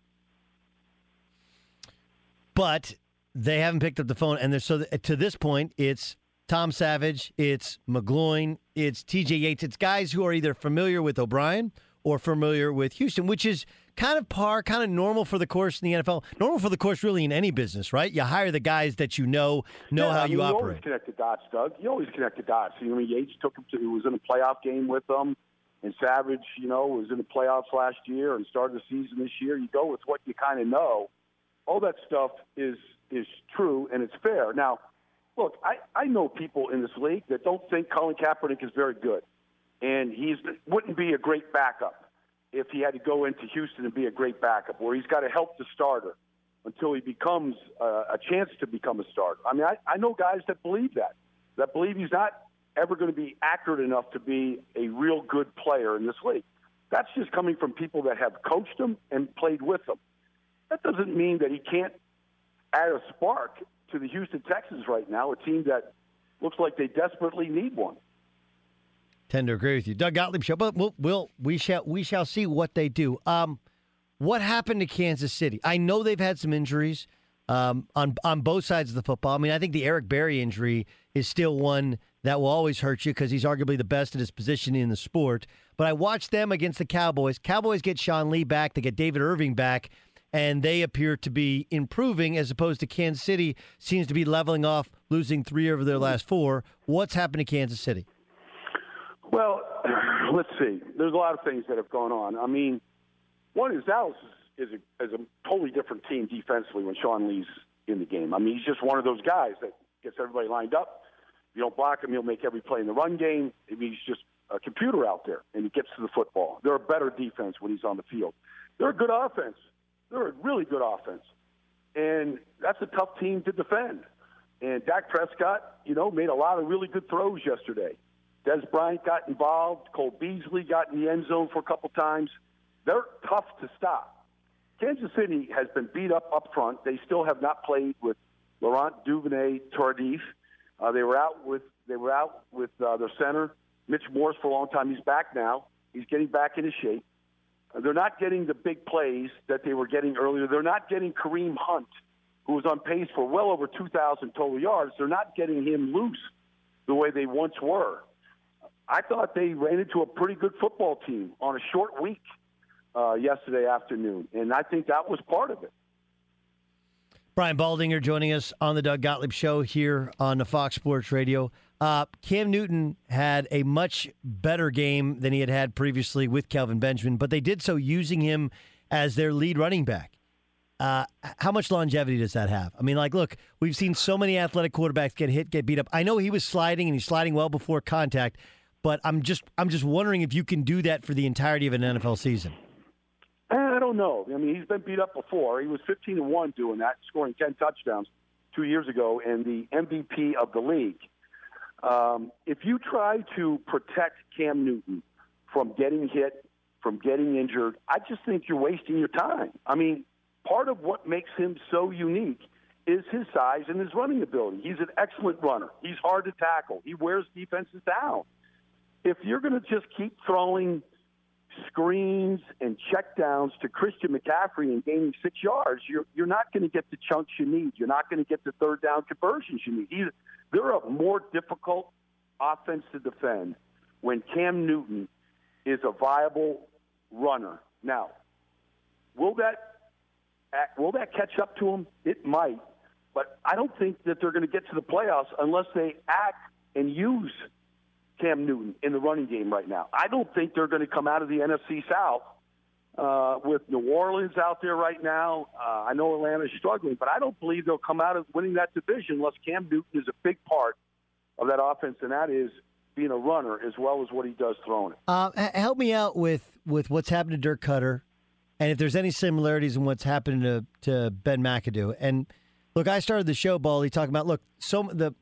But they haven't picked up the phone, and so to this point, it's Tom Savage, it's McGloin, it's T J Yates, it's guys who are either familiar with O'Brien or familiar with Houston, which is kind of par, kind of normal for the course in the N F L. Normal for the course really in any business, right? You hire the guys that you know, know yeah, how you, you operate. You always connect the dots, Doug. You always connect the dots. You know, I mean, Yates took him to, he was in a playoff game with them, and Savage, you know, was in the playoffs last year and started the season this year. You go with what you kind of know. All that stuff is is true, and it's fair. Now, look, I, I know people in this league that don't think Colin Kaepernick is very good, and he wouldn't be a great backup if he had to go into Houston and be a great backup, where he's got to help the starter until he becomes uh, a chance to become a starter. I mean, I, I know guys that believe that, that believe he's not ever going to be accurate enough to be a real good player in this league. That's just coming from people that have coached him and played with him. That doesn't mean that he can't add a spark to the Houston Texans right now, a team that looks like they desperately need one. Tend to agree with you. Doug Gottlieb Show, but we'll, we'll, we shall we shall see what they do. Um, what happened to Kansas City? I know they've had some injuries um, on on both sides of the football. I mean, I think the Eric Berry injury is still one that will always hurt you because he's arguably the best at his position in the sport. But I watched them against the Cowboys. Cowboys get Sean Lee back. They get David Irving back. And they appear to be improving, as opposed to Kansas City seems to be leveling off, losing three over their last four. What's happened to Kansas City? Well, let's see. There's a lot of things that have gone on. I mean, one is Dallas is a, is a totally different team defensively when Sean Lee's in the game. I mean, he's just one of those guys that gets everybody lined up. If you don't block him, he'll make every play in the run game. I mean, he's just a computer out there, and he gets to the football. They're a better defense when he's on the field. They're a good offense. They're a really good offense, and that's a tough team to defend. And Dak Prescott, you know, made a lot of really good throws yesterday. Des Bryant got involved. Cole Beasley got in the end zone for a couple times. They're tough to stop. Kansas City has been beat up up front. They still have not played with Laurent Duvernay-Tardif. Uh, they were out with they were out with uh, their center, Mitch Morse, for a long time. He's back now. He's getting back into shape. They're not getting the big plays that they were getting earlier. They're not getting Kareem Hunt, who was on pace for well over two thousand total yards. They're not getting him loose the way they once were. I thought they ran into a pretty good football team on a short week uh, yesterday afternoon, and I think that was part of it. Brian Baldinger joining us on the Doug Gottlieb Show here on the Fox Sports Radio. Uh, Cam Newton had a much better game than he had had previously with Kelvin Benjamin, but they did so using him as their lead running back. Uh, how much longevity does that have? I mean, like, look, we've seen so many athletic quarterbacks get hit, get beat up. I know he was sliding, and he's sliding well before contact, but I'm just I'm just wondering if you can do that for the entirety of an N F L season. I don't know. I mean, he's been beat up before. He was fifteen to one doing that, scoring ten touchdowns two years ago, and the M V P of the league. Um, if you try to protect Cam Newton from getting hit, from getting injured, I just think you're wasting your time. I mean, part of what makes him so unique is his size and his running ability. He's an excellent runner. He's hard to tackle. He wears defenses down. If you're going to just keep throwing screens and checkdowns to Christian McCaffrey and gaining six yards, you're you're not going to get the chunks you need. You're not going to get the third down conversions you need. He's, they're a more difficult offense to defend when Cam Newton is a viable runner. Now, will that will that catch up to him? It might, but I don't think that they're going to get to the playoffs unless they act and use Cam Newton in the running game right now. I don't think they're going to come out of the N F C South uh, with New Orleans out there right now. Uh, I know Atlanta's struggling, but I don't believe they'll come out of winning that division unless Cam Newton is a big part of that offense, and that is being a runner as well as what he does throwing it. Uh, help me out with, with what's happened to Dirk Koetter, and if there's any similarities in what's happened to, to Ben McAdoo. And, look, I started the show, Baldy, talking about, look, so the –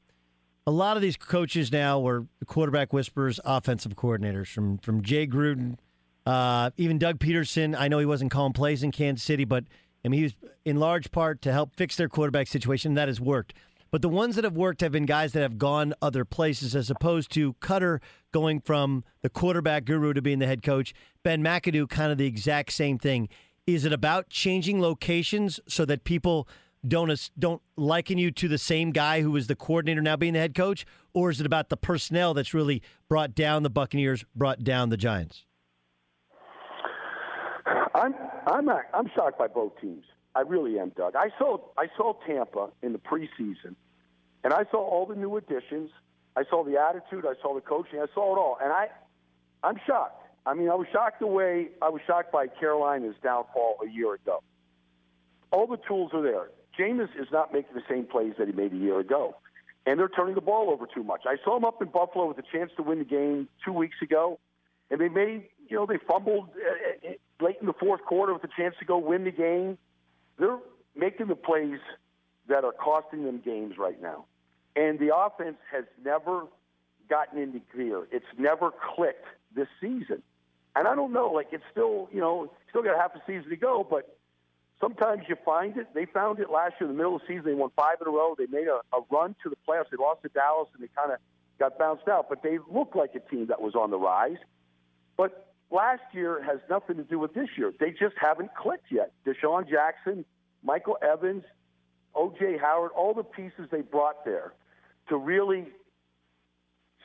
a lot of these coaches now were quarterback whisperers, offensive coordinators, from from Jay Gruden, uh, even Doug Peterson. I know he wasn't calling plays in Kansas City, but I mean, he was in large part to help fix their quarterback situation, and that has worked. But the ones that have worked have been guys that have gone other places, as opposed to Koetter going from the quarterback guru to being the head coach. Ben McAdoo, kind of the exact same thing. Is it about changing locations so that people – Don't, don't liken you to the same guy who was the coordinator now being the head coach, or is it about the personnel that's really brought down the Buccaneers, brought down the Giants? I'm I'm I'm shocked by both teams. I really am, Doug. I saw I saw Tampa in the preseason, and I saw all the new additions. I saw the attitude. I saw the coaching. I saw it all, and I I'm shocked. I mean, I was shocked the way I was shocked by Carolina's downfall a year ago. All the tools are there. Jameis is not making the same plays that he made a year ago, and they're turning the ball over too much. I saw him up in Buffalo with a chance to win the game two weeks ago, and they made, you know, they fumbled late in the fourth quarter with a chance to go win the game. They're making the plays that are costing them games right now, and the offense has never gotten into gear. It's never clicked this season, and I don't know, like it's still, you know, still got half a season to go, but Sometimes you find it. They found it last year in the middle of the season. They won five in a row. They made a, a run to the playoffs. They lost to Dallas, and they kind of got bounced out. But they looked like a team that was on the rise. But last year has nothing to do with this year. They just haven't clicked yet. Deshaun Jackson, Michael Evans, O J Howard, all the pieces they brought there to really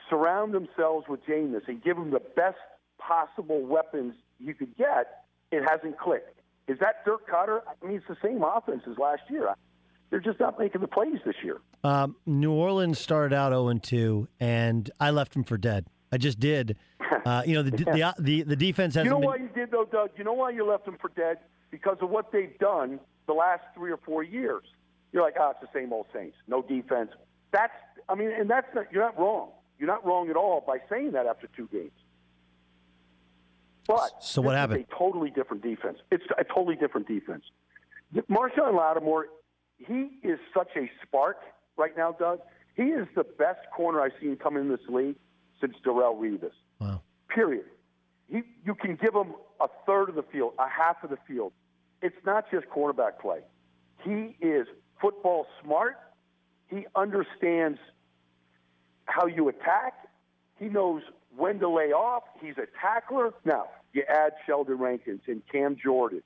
surround themselves with Jameis and give him the best possible weapons you could get, it hasn't clicked. Is that Dirk Koetter? I mean, it's the same offense as last year. They're just not making the plays this year. Um, New Orleans started out zero and two, and I left them for dead. I just did. Uh, you know, the, yeah. the, the the defense hasn't You know been... why you did, though, Doug? You know why you left them for dead? Because of what they've done the last three or four years. You're like, ah, oh, it's the same old Saints. No defense. That's, I mean, and that's not, you're not wrong. You're not wrong at all by saying that after two games. But so what happened? It's a totally different defense. It's a totally different defense. Marshawn Lattimore, he is such a spark right now, Doug. He is the best corner I've seen come in this league since Darrelle Revis. Wow. Period. He, you can give him a third of the field, a half of the field. It's not just cornerback play. He is football smart. He understands how you attack. He knows when to lay off. He's a tackler. Now, you add Sheldon Rankins and Cam Jordan,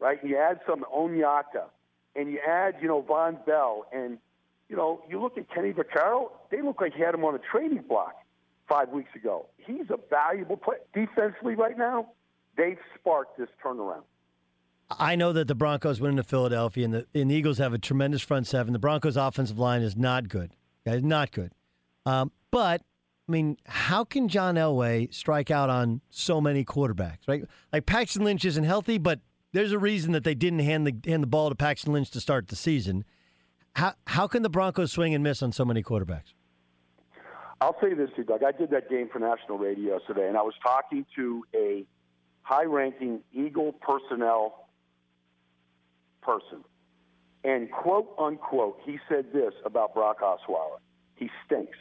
right? You add some Onyeka, and you add, you know, Von Bell. And, you know, you look at Kenny Vaccaro, they look like he had him on a trading block five weeks ago. He's a valuable player. Defensively right now, they've sparked this turnaround. I know that the Broncos went into Philadelphia, and the, and the Eagles have a tremendous front seven. The Broncos' offensive line is not good. It's not good. Um, but, I mean, how can John Elway strike out on so many quarterbacks, right? Like, Paxton Lynch isn't healthy, but there's a reason that they didn't hand the hand the ball to Paxton Lynch to start the season. How how can the Broncos swing and miss on so many quarterbacks? I'll say this to you, Doug. I did that game for national radio today, and I was talking to a high-ranking Eagle personnel person, and quote unquote, he said this about Brock Osweiler: he stinks.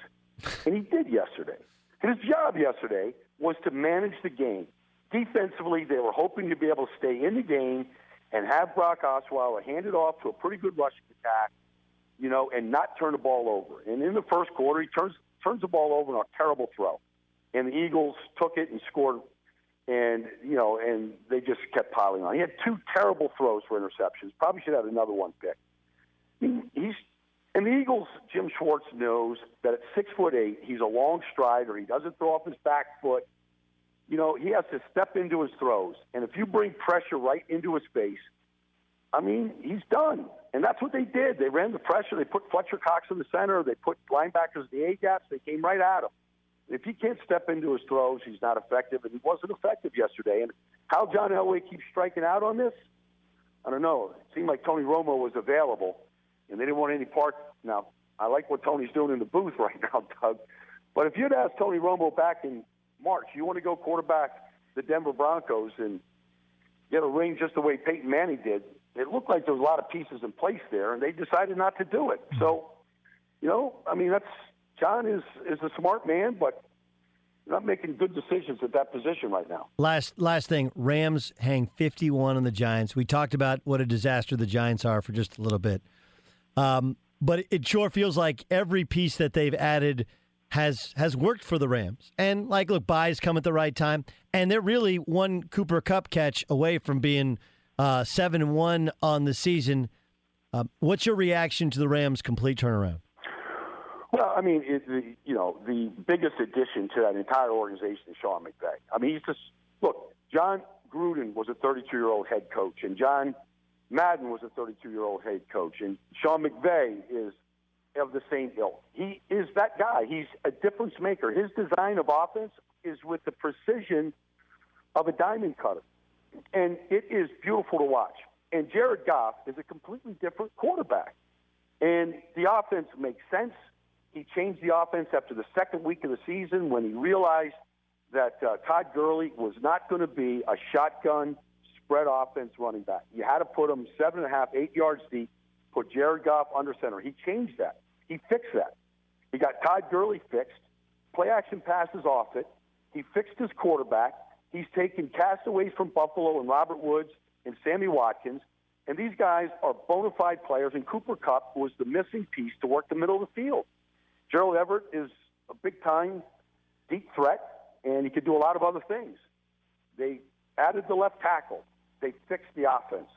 And he did yesterday. His job yesterday was to manage the game. Defensively, they were hoping to be able to stay in the game and have Brock Osweiler hand it off to a pretty good rushing attack, you know, and not turn the ball over. And in the first quarter, he turns turns the ball over on a terrible throw, and the Eagles took it and scored. And, you know, and they just kept piling on. He had two terrible throws for interceptions. Probably should have another one pick. He's, and the Eagles, Jim Schwartz knows that at six foot eight, he's a long strider. He doesn't throw off his back foot. You know, he has to step into his throws. And if you bring pressure right into his face, I mean, he's done. And that's what they did. They ran the pressure. They put Fletcher Cox in the center. They put linebackers in the A-gaps. They came right at him. If he can't step into his throws, he's not effective, and he wasn't effective yesterday. And how John Elway keeps striking out on this, I don't know. It seemed like Tony Romo was available, and they didn't want any part. Now, I like what Tony's doing in the booth right now, Doug. But if you'd asked Tony Romo back in March, you want to go quarterback the Denver Broncos and get a ring just the way Peyton Manning did, it looked like there was a lot of pieces in place there, and they decided not to do it. So, you know, I mean, that's – John is, is a smart man, but not making good decisions at that position right now. Last last thing, Rams hang fifty-one on the Giants. We talked about what a disaster the Giants are for just a little bit. Um, but it sure feels like every piece that they've added has has worked for the Rams. And, like, look, buys come at the right time. And they're really one Cooper Kupp catch away from being uh, seven and one on the season. Um, what's your reaction to the Rams' complete turnaround? Well, I mean, it, the, you know, the biggest addition to that entire organization is Sean McVay. I mean, he's just – look, John Gruden was a thirty-two-year-old head coach, and John Madden was a thirty-two-year-old head coach, and Sean McVay is of the same ilk. He is that guy. He's a difference maker. His design of offense is with the precision of a diamond cutter, and it is beautiful to watch. And Jared Goff is a completely different quarterback, and the offense makes sense. He changed the offense after the second week of the season when he realized that uh, Todd Gurley was not going to be a shotgun spread offense running back. You had to put him seven and a half, eight yards deep, put Jared Goff under center. He changed that. He fixed that. He got Todd Gurley fixed, play action passes off it. He fixed his quarterback. He's taken castaways from Buffalo and Robert Woods and Sammy Watkins. And these guys are bona fide players, and Cooper Kupp was the missing piece to work the middle of the field. Gerald Everett is a big-time deep threat, and he could do a lot of other things. They added the left tackle. They fixed the offense.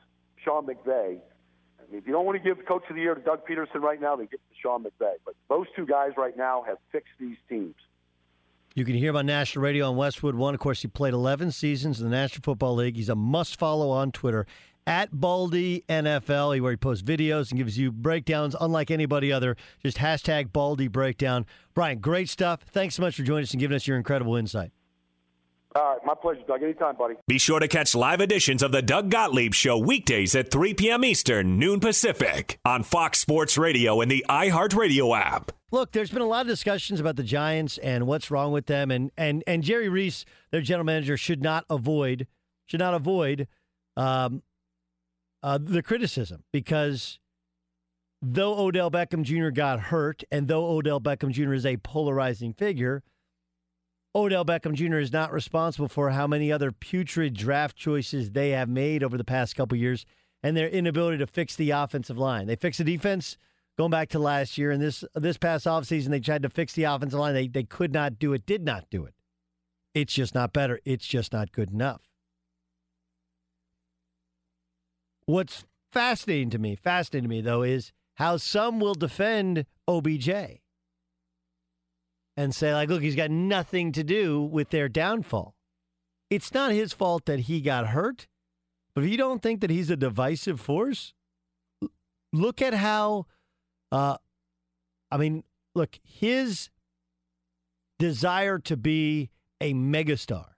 Sean McVay. I mean, if you don't want to give Coach of the Year to Doug Peterson right now, they give it to Sean McVay. But those two guys right now have fixed these teams. You can hear him on national radio on Westwood One. Of course, he played eleven seasons in the National Football League. He's a must-follow on Twitter, at Baldy N F L, where he posts videos and gives you breakdowns unlike anybody other. Just hashtag Baldy Breakdown. Brian, great stuff. Thanks so much for joining us and giving us your incredible insight. All right, my pleasure, Doug. Anytime, buddy. Be sure to catch live editions of the Doug Gottlieb Show weekdays at three p.m. Eastern, noon Pacific, on Fox Sports Radio and the iHeartRadio app. Look, there's been a lot of discussions about the Giants and what's wrong with them, and and and Jerry Reese, their general manager, should not avoid should not avoid um, uh, the criticism, because though Odell Beckham Junior got hurt, and though Odell Beckham Junior is a polarizing figure, Odell Beckham Junior is not responsible for how many other putrid draft choices they have made over the past couple of years and their inability to fix the offensive line. They fixed the defense going back to last year, and this this past offseason they tried to fix the offensive line. They, they could not do it, did not do it. It's just not better. It's just not good enough. What's fascinating to me, fascinating to me, though, is how some will defend O B J and say, like, look, he's got nothing to do with their downfall. It's not his fault that he got hurt, but if you don't think that he's a divisive force, look at how, uh, I mean, look, his desire to be a megastar,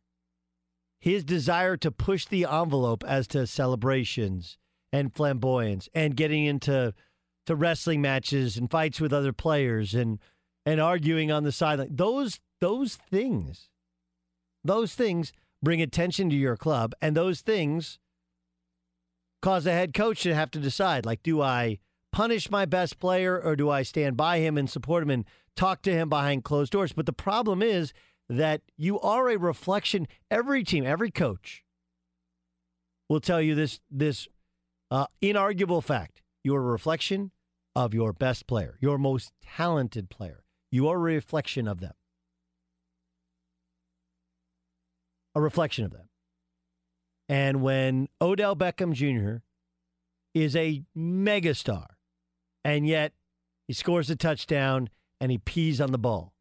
his desire to push the envelope as to celebrations and flamboyance and getting into to wrestling matches and fights with other players and And arguing on the sideline, those those things, those things bring attention to your club, and those things cause a head coach to have to decide: like, do I punish my best player, or do I stand by him and support him and talk to him behind closed doors? But the problem is that you are a reflection. Every team, every coach will tell you this this uh, inarguable fact: you are a reflection of your best player, your most talented player. You are a reflection of them. A reflection of them. And when Odell Beckham Junior is a megastar, and yet he scores a touchdown and he pees on the ball,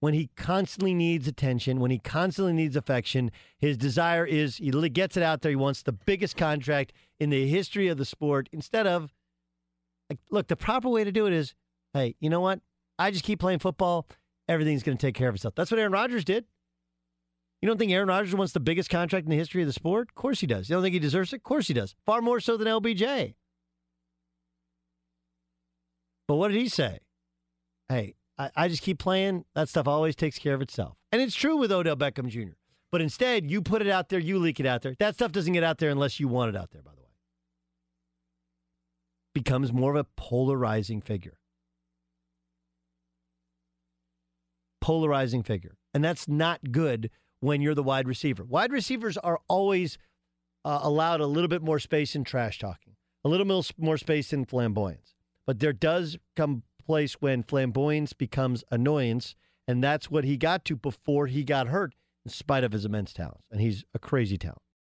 when he constantly needs attention, when he constantly needs affection, his desire is, he gets it out there, he wants the biggest contract in the history of the sport, instead of, like, look, the proper way to do it is, hey, you know what? I just keep playing football. Everything's going to take care of itself. That's what Aaron Rodgers did. You don't think Aaron Rodgers wants the biggest contract in the history of the sport? Of course he does. You don't think he deserves it? Of course he does. Far more so than L B J. But what did he say? Hey, I, I just keep playing. That stuff always takes care of itself. And it's true with Odell Beckham Junior But instead, you put it out there, you leak it out there. That stuff doesn't get out there unless you want it out there, by the way. Becomes more of a polarizing figure. Polarizing figure. And that's not good when you're the wide receiver. Wide receivers are always uh, allowed a little bit more space in trash talking, a little more space in flamboyance. But there does come a place when flamboyance becomes annoyance, and that's what he got to before he got hurt, in spite of his immense talents. And he's a crazy talent.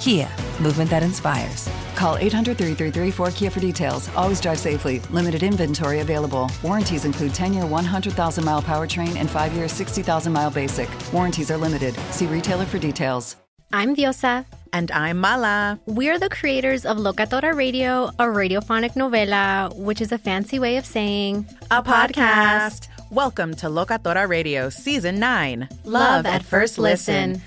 Kia, movement that inspires. Call eight hundred, three three three, four K I A for details. Always drive safely. Limited inventory available. Warranties include ten-year, one hundred thousand mile powertrain and five-year, sixty thousand mile basic. Warranties are limited. See retailer for details. I'm Diosa. And I'm Mala. We're the creators of Locatora Radio, a radiophonic novela, which is a fancy way of saying a, a podcast. podcast. Welcome to Locatora Radio Season nine. Love, Love at, at First Listen. listen.